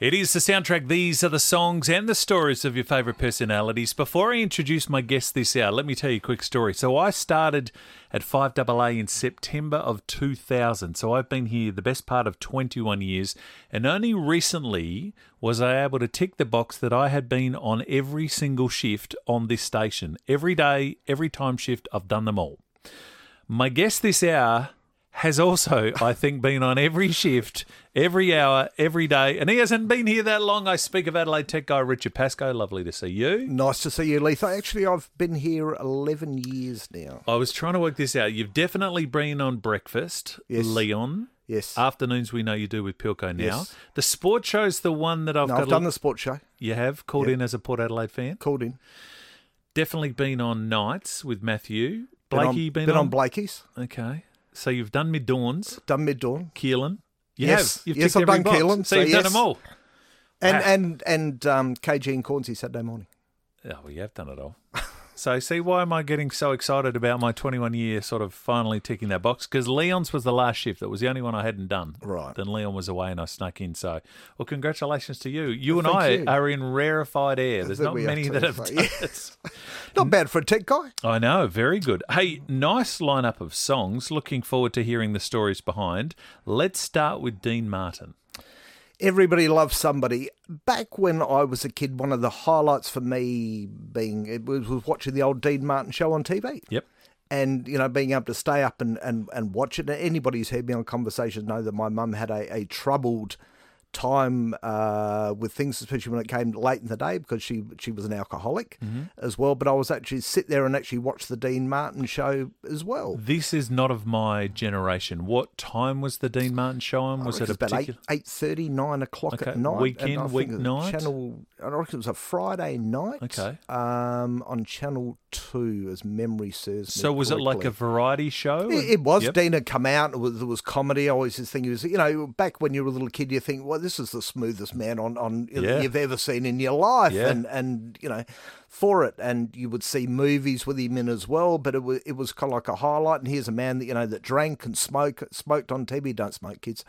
It is the soundtrack. These are the songs and the stories of your favourite personalities. Before I introduce my guest this hour, let me tell you a quick story. So I started at 5AA in September of 2000. So I've been here the best part of 21 years. And only recently was I able to tick the box that I had been on every single shift on this station. Every day, every time shift, I've done them all. My guest this hour has also, I think, been on every shift, every hour, every day. And he hasn't been here that long. I speak of Adelaide Tech guy Richard Pascoe. Lovely to see you. Nice to see you, Leith. Actually, I've been here 11 years now. I was trying to work this out. You've definitely been on breakfast, yes. Leon. Yes. Afternoons we know you do with Pilco now. Yes. The sports show's the one that I've got. I've done the sports show. You have? Called in as a Port Adelaide fan? Called in. Definitely been on nights with Matthew. Blakey been on? Been on Blakey's. Okay. So you've done Mid-Dawns. Done Mid-Dawn. Keelan. Yes. Yes, I've done Keelan. So you've done them all. And KG and Cornsey Saturday morning. Oh, well, you have done it all. So see, why am I getting so excited about my 21-year sort of finally ticking that box? Because Leon's was the last shift. That was the only one I hadn't done. Right. Then Leon was away and I snuck in. So, well, congratulations to you. You and I are in rarefied air. There's not many that have done it. Not bad for a tech guy. I know, very good. Hey, nice lineup of songs. Looking forward to hearing the stories behind. Let's start with Dean Martin. Everybody Loves Somebody. Back when I was a kid, one of the highlights for me was watching the old Dean Martin show on TV. Yep. And, you know, being able to stay up and watch it. Anybody who's heard me on Conversations know that my mum had a troubled time with things, especially when it came late in the day, because she was an alcoholic as well. But I was actually sit there and actually watch the Dean Martin show as well. This is not of my generation. What time was the Dean Martin show on? Was it about 8:30, 9 o'clock at night? Weekend, weeknight? I reckon it was a Friday night. Okay. On Channel 2, as memory serves me. So was it like a variety show? It was. Yep. Dean had come out. There was comedy. I always just think it was, you know, back when you were a little kid, you think, well, this is the smoothest man on you've ever seen in your life, and you know, for it, and you would see movies with him in as well. But it was kind of like a highlight. And here's a man that, you know, that drank and smoked on TV. Don't smoke, kids.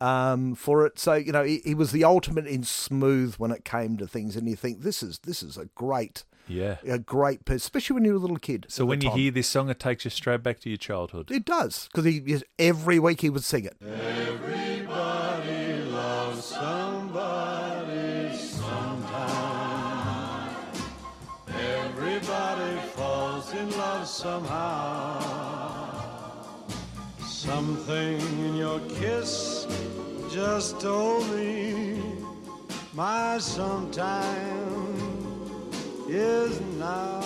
For it, so you know, he was the ultimate in smooth when it came to things. And you think this is a great. Yeah. A great person, especially when you're a little kid. So when you hear this song, it takes you straight back to your childhood. It does, because every week he would sing it. Everybody loves somebody sometime. Everybody falls in love somehow. Something in your kiss just told me my sometime is now.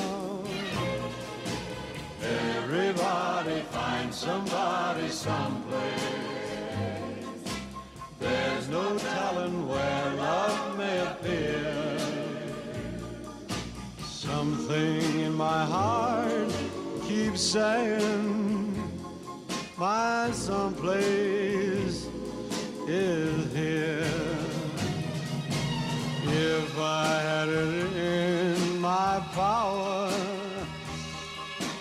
Everybody finds somebody someplace. There's no telling where love may appear. Something in my heart keeps saying my someplace is here. If I had it my power,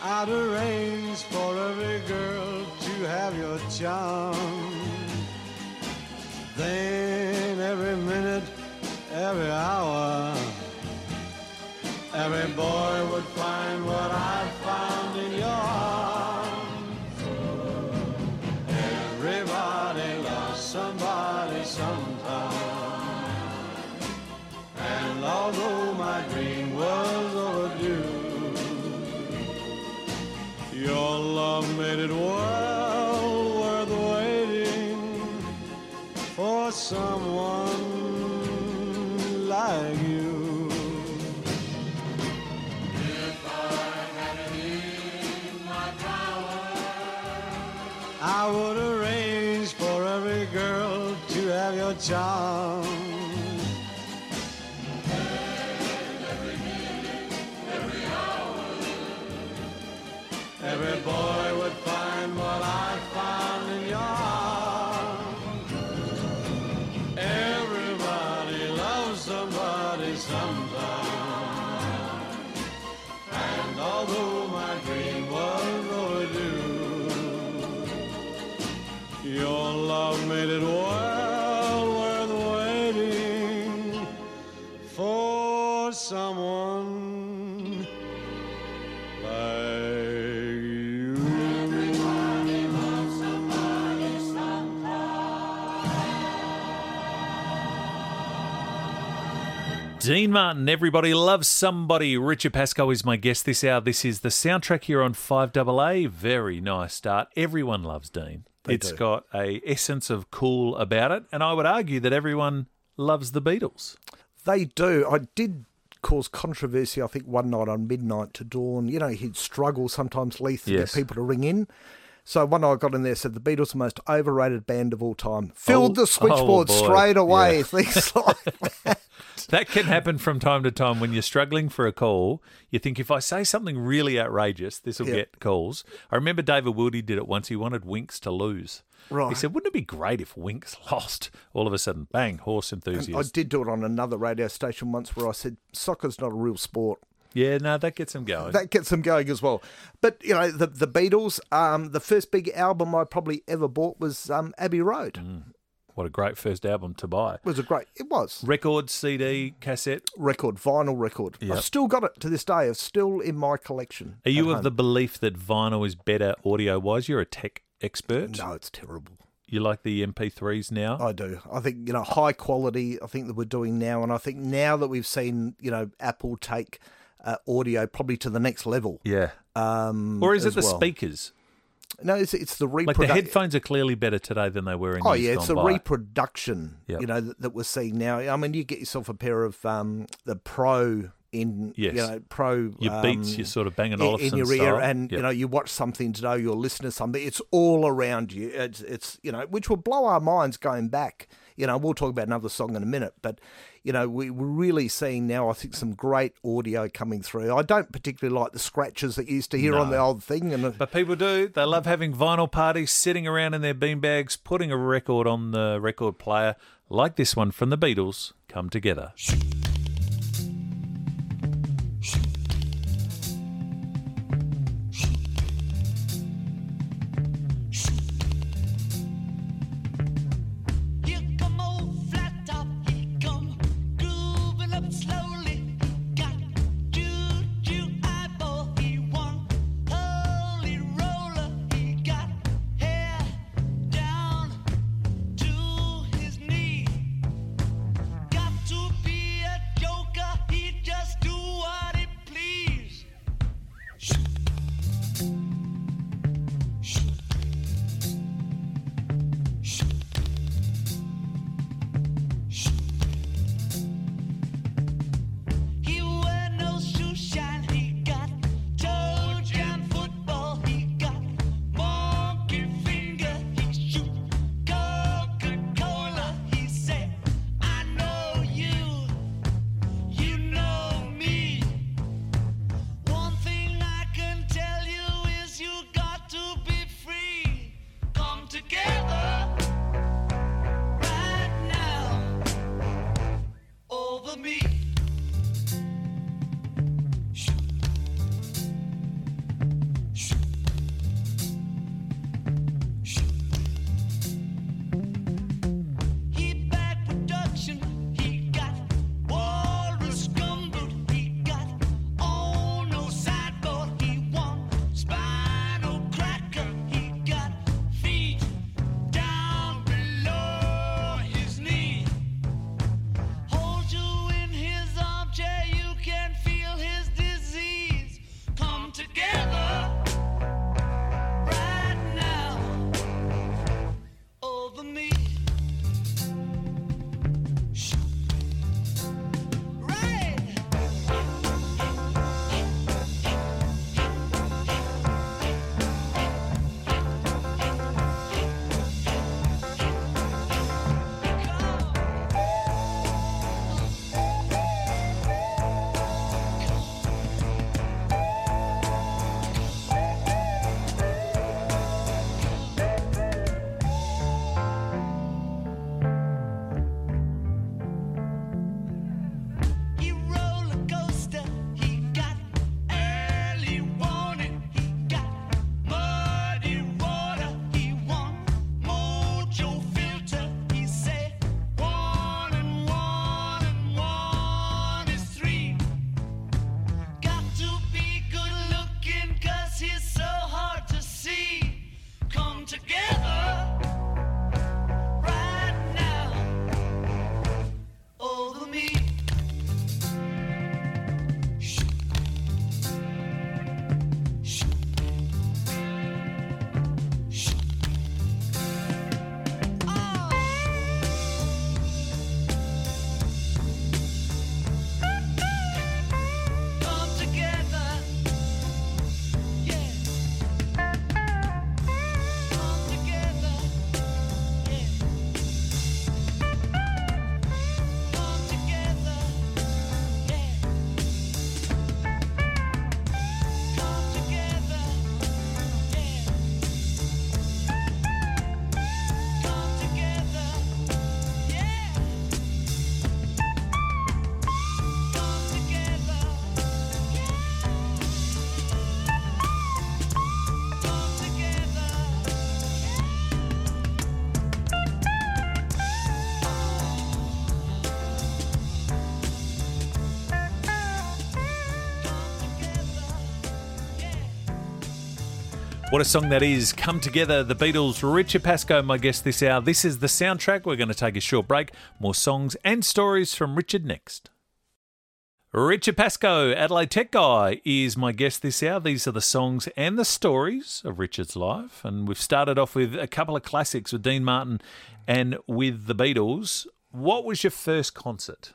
I'd arrange for every girl to have your charm. Then every minute, every hour, every boy would find what I found in your arms. Everybody loves somebody sometime, and although my dreams was overdue, your love made it well worth waiting for someone like you. If I had it in my power, I would arrange for every girl to have your charm. Every boy would find what I found in your arms. Everybody loves somebody sometime, and although my dream was overdue, your love made it well worth waiting for someone like you. Everybody loves somebody sometime. Dean Martin, Everybody Loves Somebody. Richard Pascoe is my guest this hour. This is the soundtrack here on 5AA. Very nice start. Everyone loves Dean. It's got a essence of cool about it, and I would argue that everyone loves the Beatles. They do. I did cause controversy, I think, one night on Midnight to Dawn. You know, he'd struggle sometimes, Leith, to get people to ring in. So one night I got in there, said the Beatles are the most overrated band of all time. Filled the switchboard straight away, things like that. That can happen from time to time when you're struggling for a call. You think, if I say something really outrageous, this will get calls. I remember David Wilde did it once. He wanted Winx to lose. Right. He said, wouldn't it be great if Winx lost? All of a sudden, bang, horse enthusiast. And I did do it on another radio station once where I said, soccer's not a real sport. Yeah, no, that gets them going. That gets them going as well. But, you know, the Beatles, the first big album I probably ever bought was Abbey Road. Mm. What a great first album to buy. It was. Record, CD, cassette. Record, vinyl record. Yep. I've still got it to this day. It's still in my collection. Are you of the belief that vinyl is better audio-wise? You're a tech expert. No, it's terrible. You like the MP3s now? I do. I think, you know, high quality, I think that we're doing now. And I think now that we've seen, you know, Apple take audio probably to the next level. Yeah. Or is it the speakers? No, it's the reproduction. Like the headphones are clearly better today than they were in years gone by. It's the reproduction, you know, that we're seeing now. I mean, you get yourself a pair of the Pro your Beats, your sort of Bang & Olufsen in your ear, and you know, you watch something today, you're listening to something. It's all around you. It's you know, which will blow our minds going back. You know, we'll talk about another song in a minute, but you know, we're really seeing now, I think, some great audio coming through. I don't particularly like the scratches that you used to hear on the old thing. But people do. They love having vinyl parties, sitting around in their beanbags, putting a record on the record player, like this one from the Beatles, Come Together. What a song that is. Come Together, The Beatles, Richard Pascoe, my guest this hour. This is the soundtrack. We're going to take a short break. More songs and stories from Richard next. Richard Pascoe, Adelaide Tech Guy, is my guest this hour. These are the songs and the stories of Richard's life. And we've started off with a couple of classics with Dean Martin and with the Beatles. What was your first concert?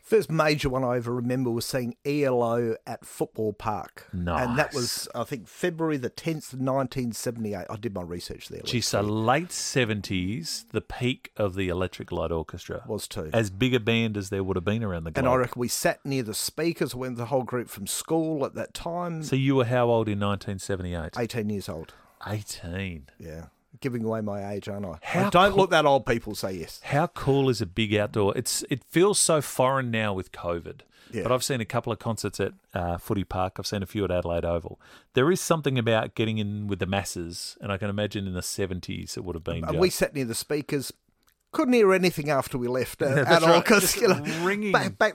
First major one I ever remember was seeing ELO at Football Park. Nice. And that was, I think, February the 10th, 1978. I did my research there. Gee, so late 70s, the peak of the Electric Light Orchestra. Was too. As big a band as there would have been around the globe. And I reckon we sat near the speakers, we went the whole group from school at that time. So you were how old in 1978? 18 years old. 18? Yeah. Giving away my age, aren't I? How I don't look that old, people say yes. How cool is a big outdoor? It feels so foreign now with COVID. Yeah. But I've seen a couple of concerts at Footy Park. I've seen a few at Adelaide Oval. There is something about getting in with the masses, and I can imagine in the 70s it would have been. We sat near the speakers. Couldn't hear anything after we left at all. Because ringing. Back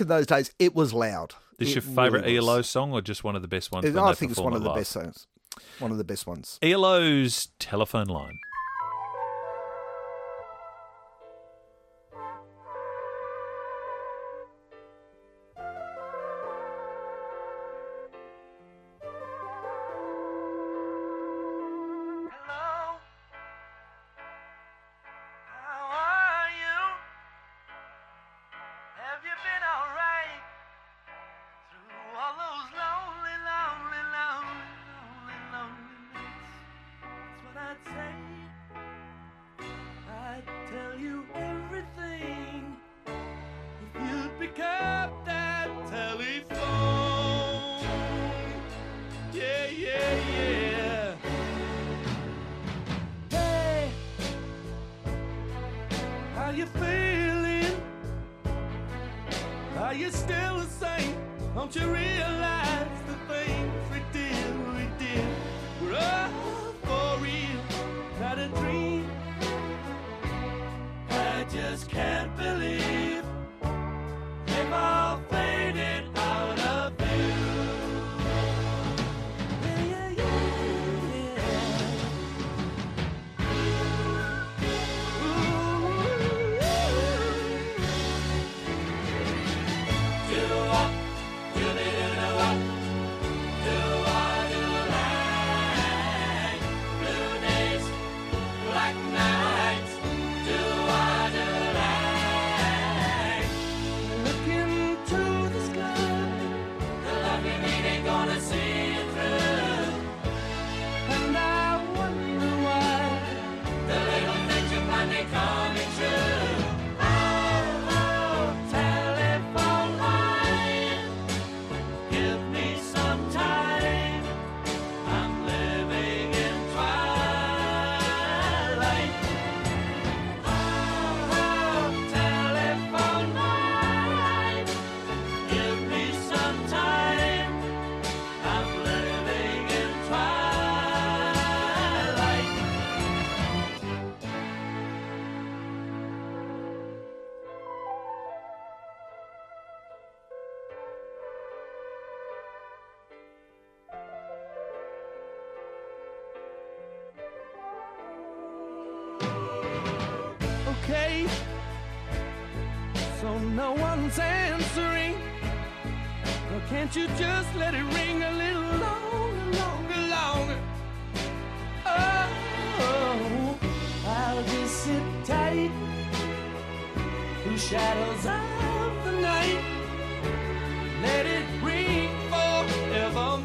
in those days, it was loud. Is your favourite ELO song or just one of the best ones? I think it's one of the best songs. One of the best ones. ELO's Telephone Line. No one's answering. Well, can't you just let it ring a little longer, longer, longer? Oh, I'll just sit tight through shadows of the night. Let it ring forevermore.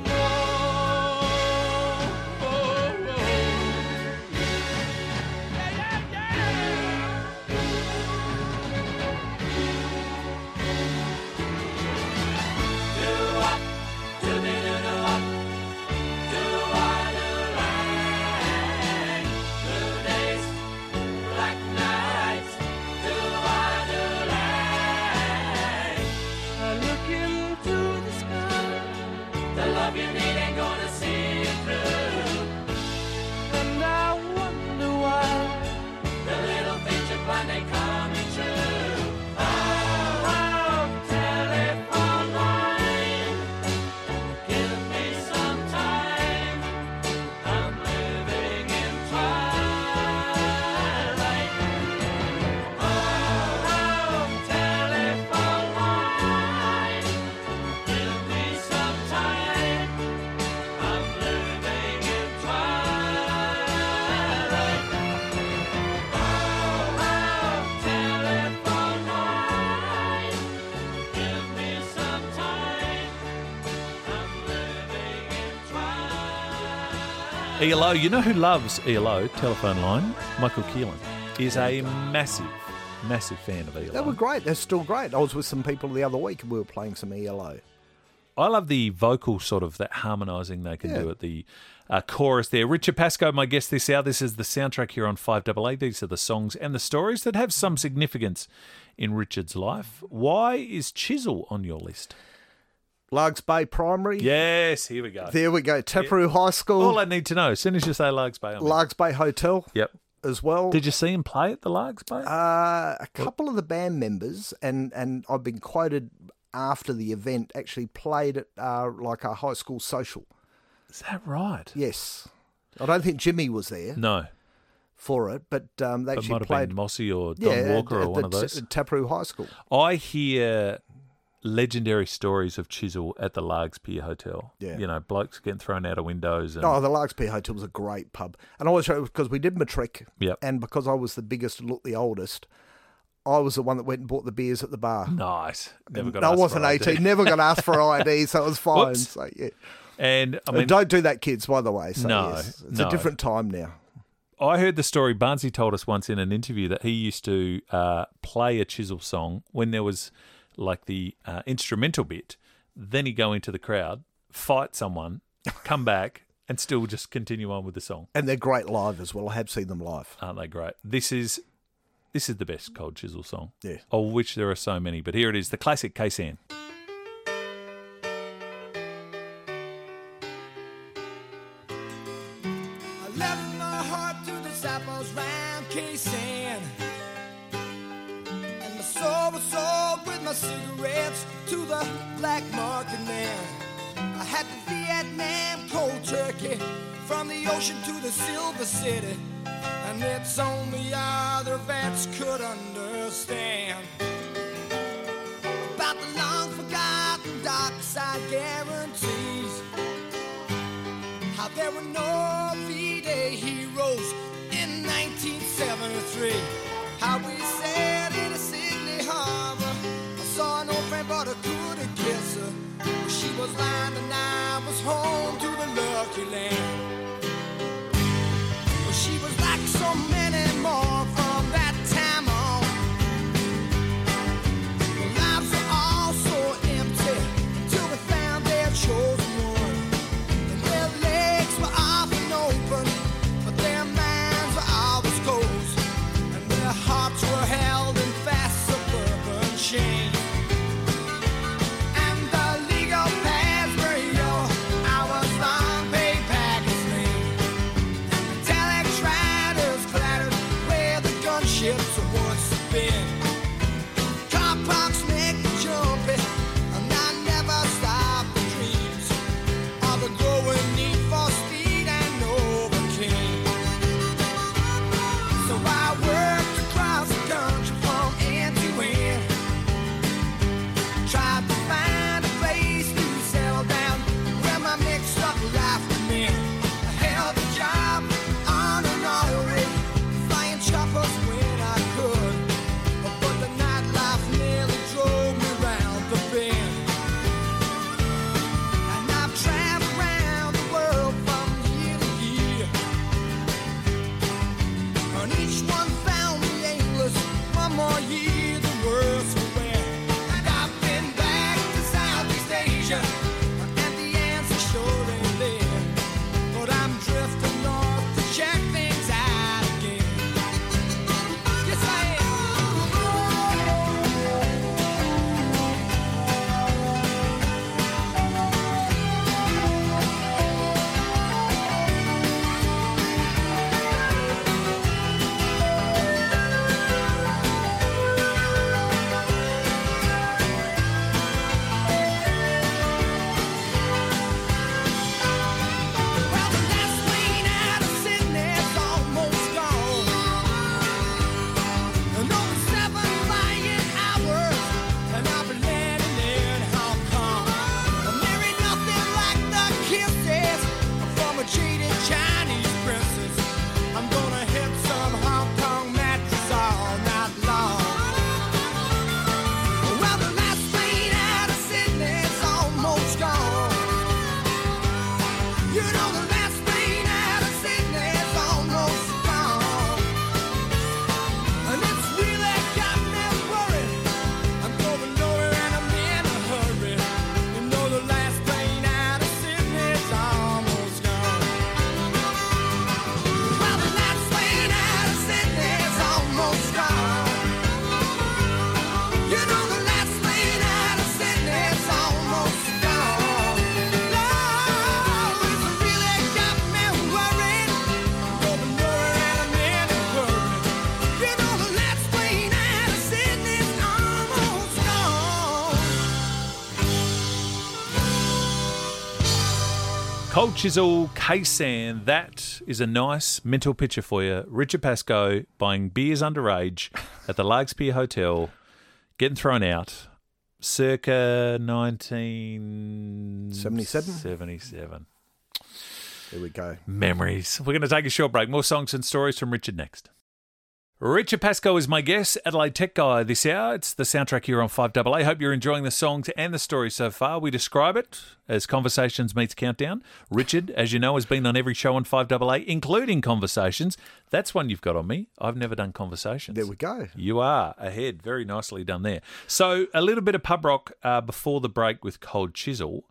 Look into the sky. ELO, you know who loves ELO, Telephone Line? Michael Keelan is a massive fan of ELO. They were great. They're still great. I was with some people the other week and we were playing some ELO. I love the vocal sort of that harmonising they can do at the chorus there. Richard Pascoe, my guest this hour. This is the soundtrack here on 5AA. These are the songs and the stories that have some significance in Richard's life. Why is Chisel on your list? Largs Bay Primary. Yes, here we go. There we go. Taperoo High School. All I need to know, as soon as you say Largs Bay. Largs Bay Hotel. Yep. As well. Did you see him play at the Largs Bay? A couple of the band members, and I've been quoted after the event, actually played at like a high school social. Is that right? Yes. I don't think Jimmy was there. No. For it, but they actually played. It might have been Mossy or Don Walker or one of those. At Taperoo High School. I hear legendary stories of Chisel at the Largs Pier Hotel. Yeah. You know, blokes getting thrown out of windows. And... Oh, the Largs Pier Hotel was a great pub. And I was, because we did matric, and because I was the biggest and looked the oldest, I was the one that went and bought the beers at the bar. Nice. Never got asked for ID. I wasn't 18, never got asked for ID, so it was fine. Whoops. So, yeah. And I mean, don't do that, kids, by the way. So, no. Yes, it's a different time now. I heard the story Barnsley told us once in an interview that he used to play a Chisel song when there was... like the instrumental bit, then he'd go into the crowd, fight someone, come back, and still just continue on with the song. And they're great live as well. I have seen them live. Aren't they great? This is the best Cold Chisel song. Yeah. Of which there are so many, but here it is, the classic Khe Sanh. I left my heart to the sappos round Khe Sanh, and my soul was sold with my cigarettes to the black market man. I had the Vietnam cold turkey from the ocean to the Silver City, and it's only other vets could understand about the long forgotten dockside guarantees, how there were no V-Day heroes in 1973, how we said in a Sydney harbor, saw an old friend but I couldn't kiss her. She was lying and I was home to the lucky land. She was like so many more from that time on. Their lives were all so empty until they found their chosen one. And their legs were often open, but their minds were always closed, and their hearts were held in fast suburban chains. And the legal paths were your hours long payback. Cold Chisel, Khe Sanh. That is a nice mental picture for you. Richard Pascoe buying beers underage at the Largs Pier Hotel, getting thrown out, circa 1977. 77. There we go. Memories. We're going to take a short break. More songs and stories from Richard next. Richard Pascoe is my guest, Adelaide Tech Guy this hour. It's the soundtrack here on 5AA. Hope you're enjoying the songs and the story so far. We describe it as Conversations meets Countdown. Richard, as you know, has been on every show on 5AA, including Conversations. That's one you've got on me. I've never done Conversations. There we go. You are ahead. Very nicely done there. So a little bit of pub rock before the break with Cold Chisel.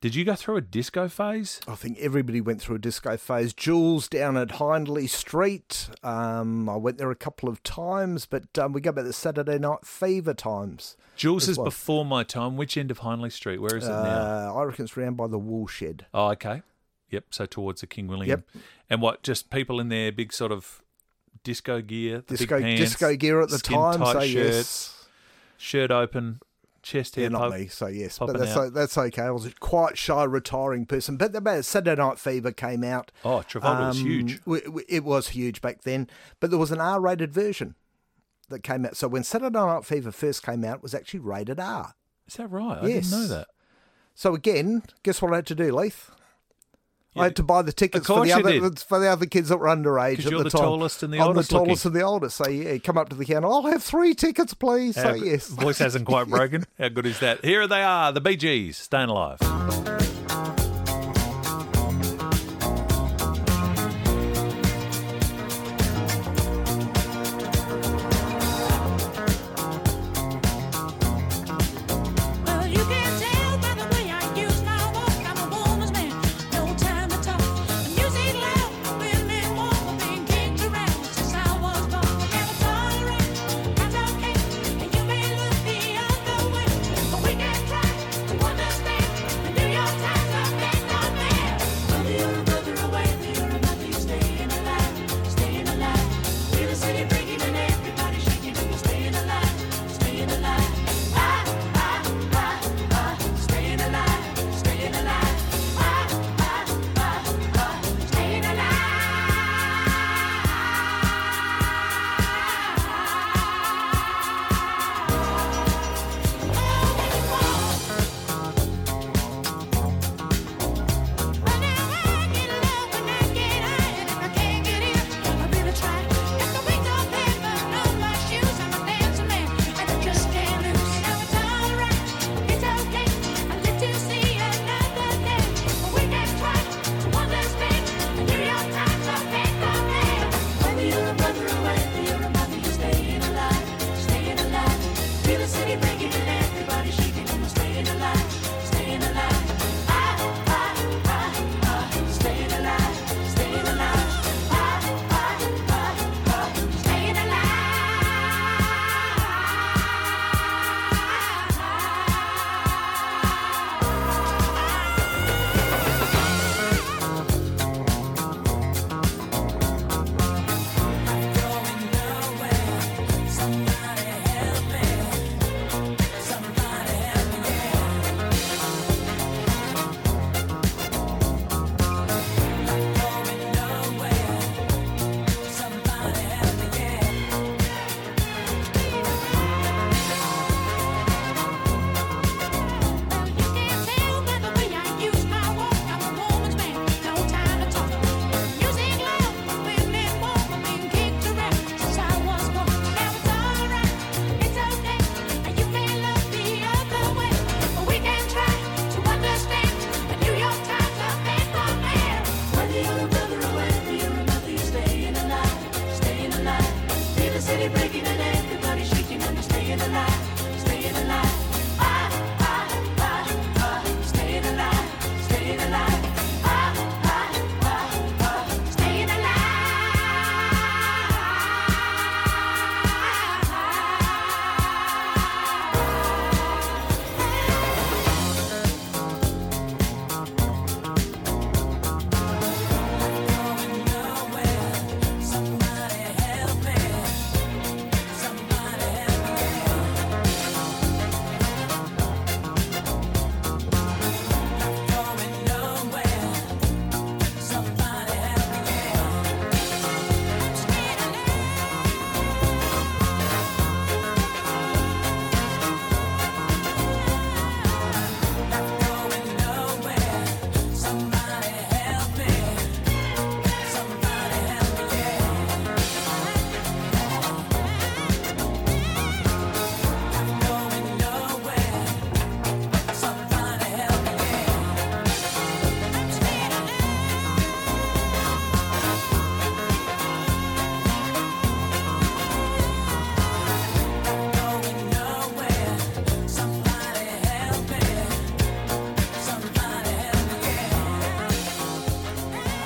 Did you go through a disco phase? I think everybody went through a disco phase. Jules down at Hindley Street. I went there a couple of times, but we go back to Saturday Night Fever times. Jules is before my time. Which end of Hindley Street? Where is it now? I reckon it's round by the Wool Shed. Oh, okay. Yep, so towards the King William. Yep. And what, just people in their big sort of disco gear, big pants, disco gear at the time, so shirts, yes. Shirt open. Chest hair, not me, so yes, but that's okay. I was a quite shy, retiring person, but about Saturday Night Fever came out. Oh, Travolta was huge. It was huge back then, but there was an R-rated version that came out. So when Saturday Night Fever first came out, it was actually rated R. Is that right? Yes. I didn't know that. So again, guess what I had to do, Leith? I had to buy the tickets for the other kids that were underage. Because you're the tallest and the oldest. I'm the tallest and the oldest. So yeah, come up to the counter. I'll have 3 tickets, please. So yes. Voice hasn't quite broken. How good is that? Here they are, the Bee Gees, Staying Alive. Your time.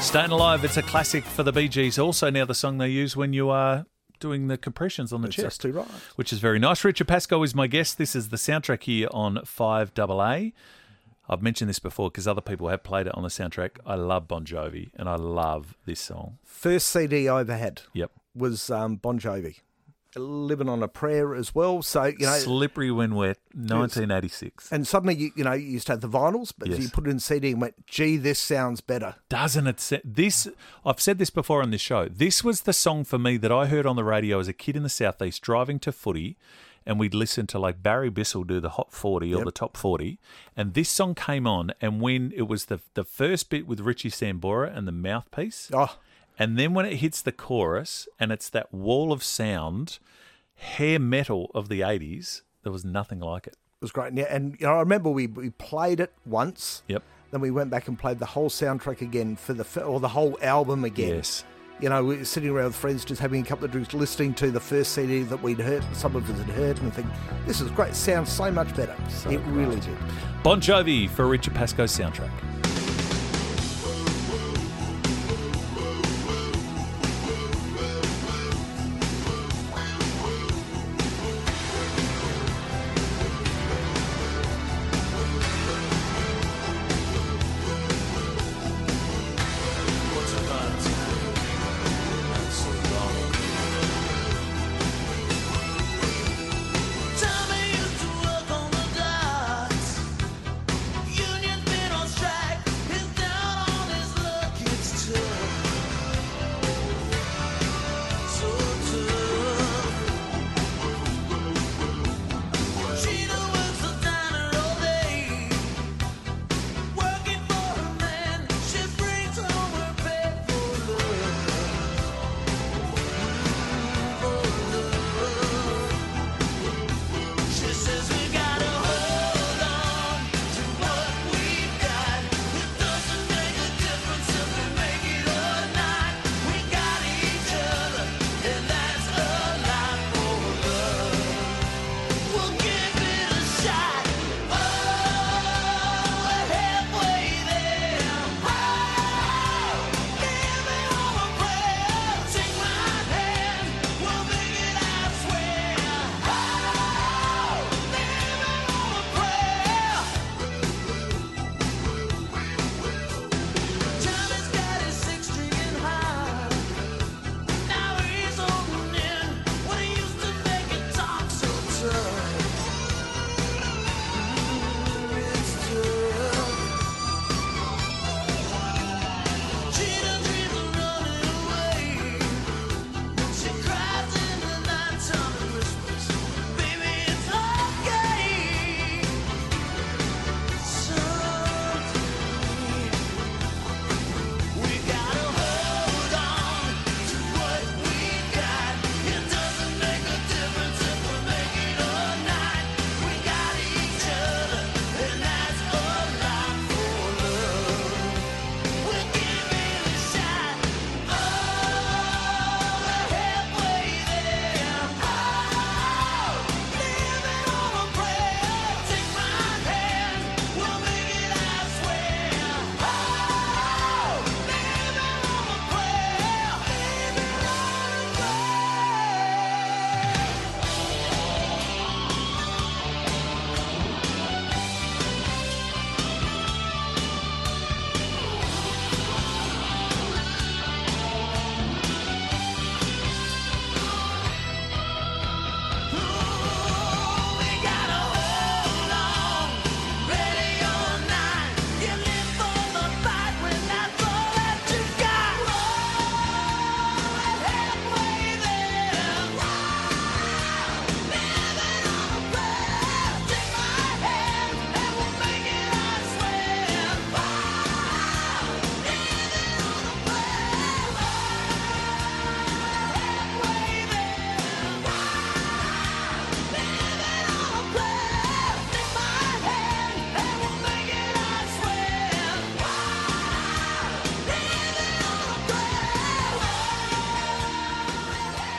Staying Alive, it's a classic for the Bee Gees. Also now the song they use when you are doing the compressions on the chest. That's too right. Which is very nice. Richard Pascoe is my guest. This is the soundtrack here on 5AA. I've mentioned this before because other people have played it on the soundtrack. I love Bon Jovi and I love this song. First CD I ever had was Bon Jovi. Living on a Prayer as well, so you know, Slippery When Wet, 1986, and suddenly you used to have the vinyls, but you put it in CD and went, "Gee, this sounds better, doesn't it?" This I've said this before on this show. This was the song for me that I heard on the radio as a kid in the southeast driving to footy, and we'd listen to like Barry Bissell do the Hot 40 or the Top 40, and this song came on, and when it was the first bit with Richie Sambora and the mouthpiece, and then when it hits the chorus and it's that wall of sound, hair metal of the 80s, there was nothing like it. It was great. And I remember we played it once. Yep. Then we went back and played the whole soundtrack again or the whole album again. Yes. We were sitting around with friends just having a couple of drinks, listening to the first CD that we'd heard, some of us had heard, and think, this is great. It sounds so much better. So it really did. Bon Jovi for Richard Pascoe soundtrack.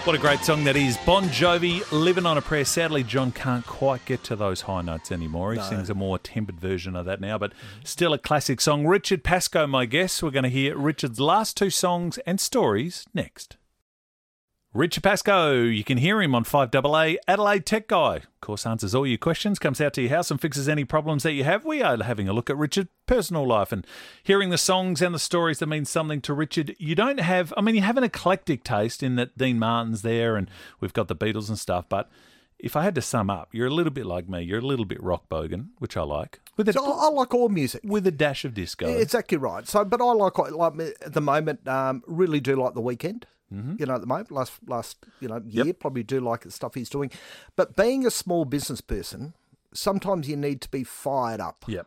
What a great song that is. Bon Jovi, Living on a Prayer. Sadly, John can't quite get to those high notes anymore. He sings a more tempered version of that now, but still a classic song. Richard Pascoe, my guest. We're going to hear Richard's last two songs and stories next. Richard Pascoe, you can hear him on 5AA, Adelaide Tech Guy. Of course, answers all your questions, comes out to your house and fixes any problems that you have. We are having a look at Richard's personal life and hearing the songs and the stories that mean something to Richard. You don't have, I mean, you have an eclectic taste in that Dean Martin's there and we've got the Beatles and stuff, but if I had to sum up, you're a little bit like me. You're a little bit rock bogan, which I like. I like all music. With a dash of disco. Yeah, exactly right. So, but I like at the moment, really do like The Weeknd. Mm-hmm. You know, at the moment, last year, probably do like the stuff he's doing. But being a small business person, sometimes you need to be fired up. Yep.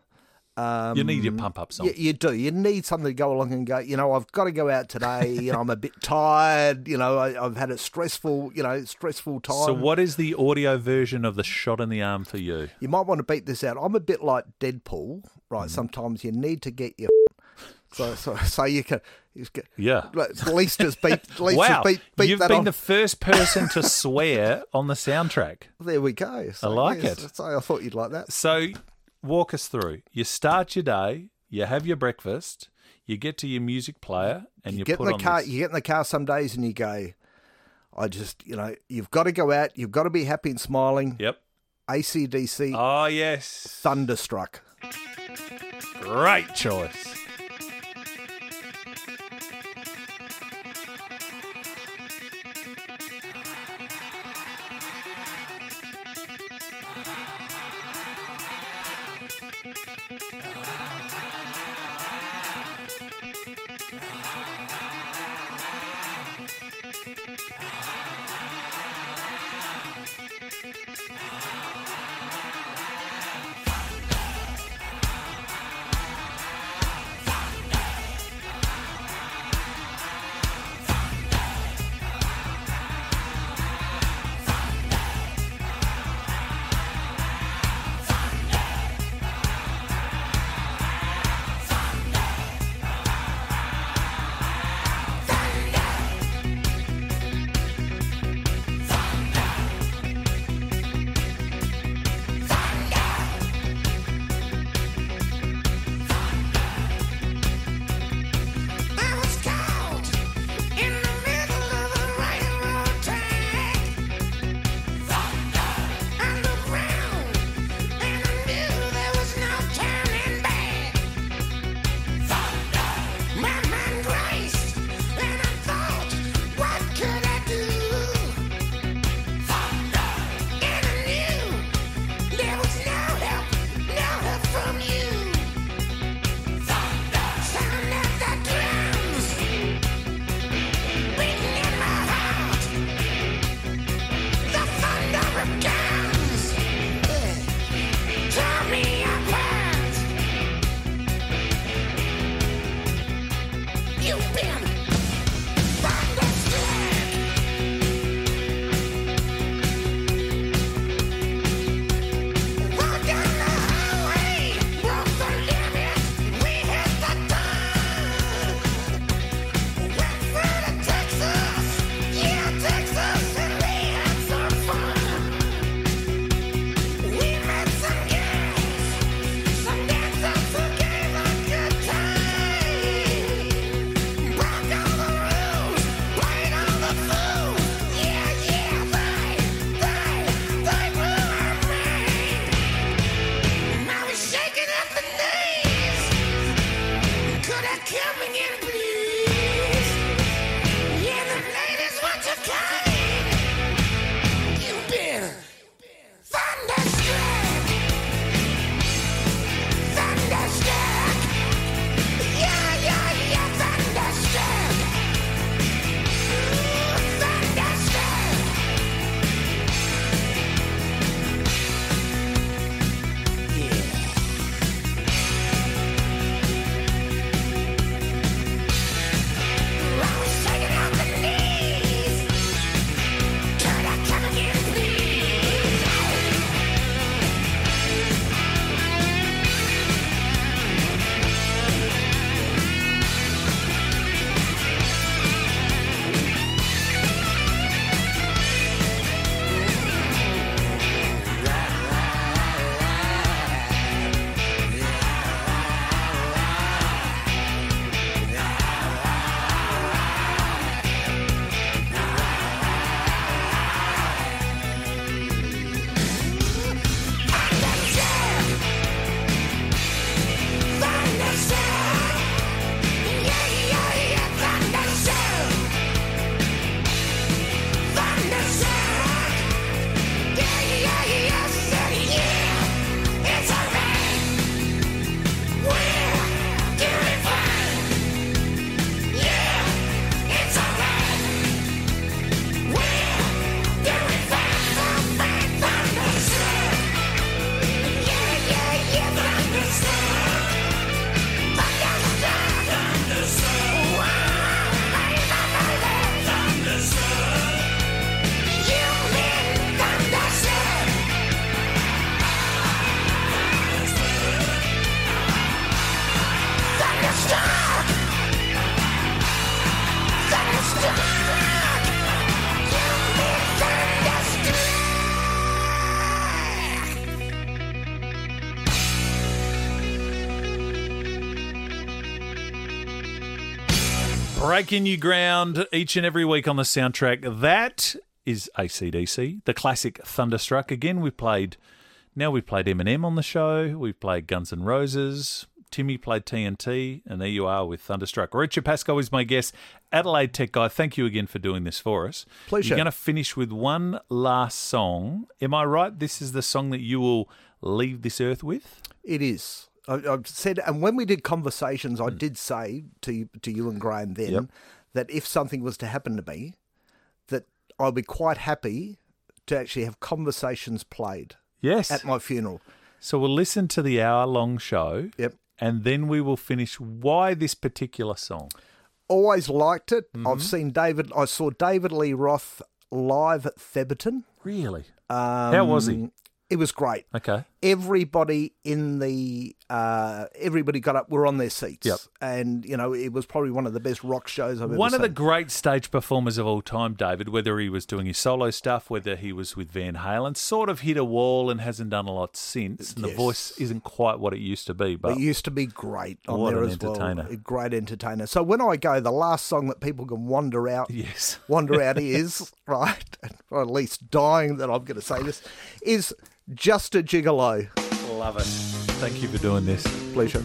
You need your pump-up song. You do. You need something to go along and go, you know, I've got to go out today. You know, I'm a bit tired. You know, I've had a stressful time. So what is the audio version of the shot in the arm for you? You might want to beat this out. I'm a bit like Deadpool, right? Mm. Sometimes you need to get your... So you can... Yeah. At least just beat you've that been on. The first person to swear on the soundtrack. There we go. So, I like it. So I thought you'd like that. So... Walk us through. You start your day, you have your breakfast, you get to your music player, and you get put in the on car. This. You get in the car some days and you go, you've got to go out, you've got to be happy and smiling. Yep. AC/DC. Oh, yes. Thunderstruck. Great choice. breaking new ground each and every week on the soundtrack. That is AC/DC, the classic Thunderstruck. Again, we've played Eminem on the show. We've played Guns N' Roses. Timmy played TNT, and there you are with Thunderstruck. Richard Pascoe is my guest, Adelaide Tech Guy. Thank you again for doing this for us. Pleasure. You're going to finish with one last song. Am I right? This is the song that you will leave this earth with? It is. I've said, and when we did Conversations, I did say to you and Graham then that if something was to happen to me, that I'd be quite happy to actually have Conversations played at my funeral. So we'll listen to the hour-long show. Yep. And then we will finish. Why this particular song? Always liked it. Mm-hmm. I saw David Lee Roth live at Thebarton. Really? How was he? It was great. Okay. Everybody got up, were on their seats. Yep. And, you know, it was probably one of the best rock shows I've ever seen. One of the great stage performers of all time, David, whether he was doing his solo stuff, whether he was with Van Halen, sort of hit a wall and hasn't done a lot since. And the voice isn't quite what it used to be. But it used to be great on there as well. What an entertainer. A great entertainer. So when I go, the last song that people can wander out is, right, or at least dying that I'm going to say this, is Just a Gigolo. Love it. Thank you for doing this. Pleasure.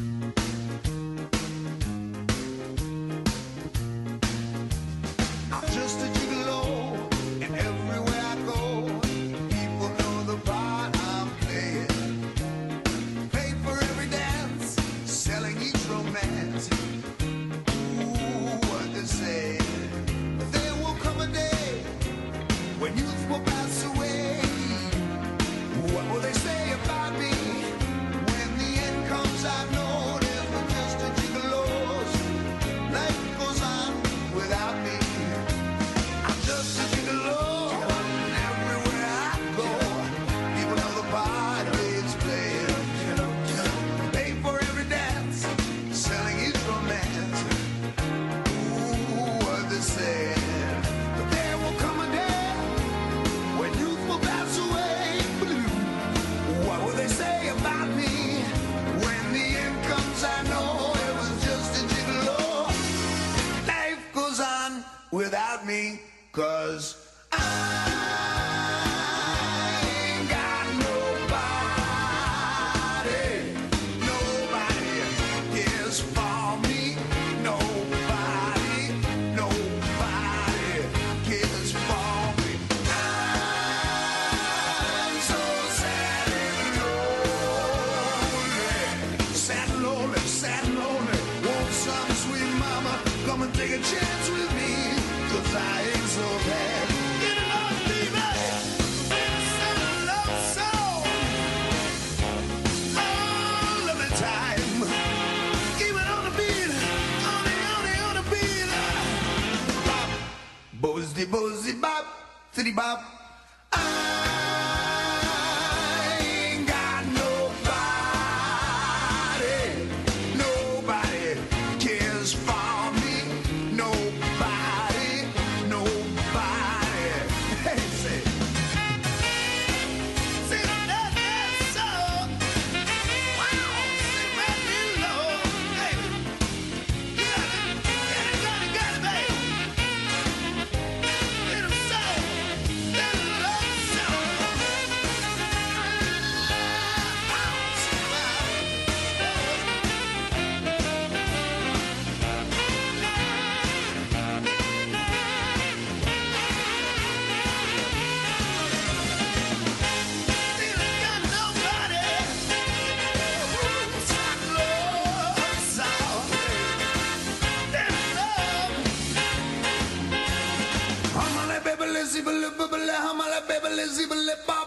Baby,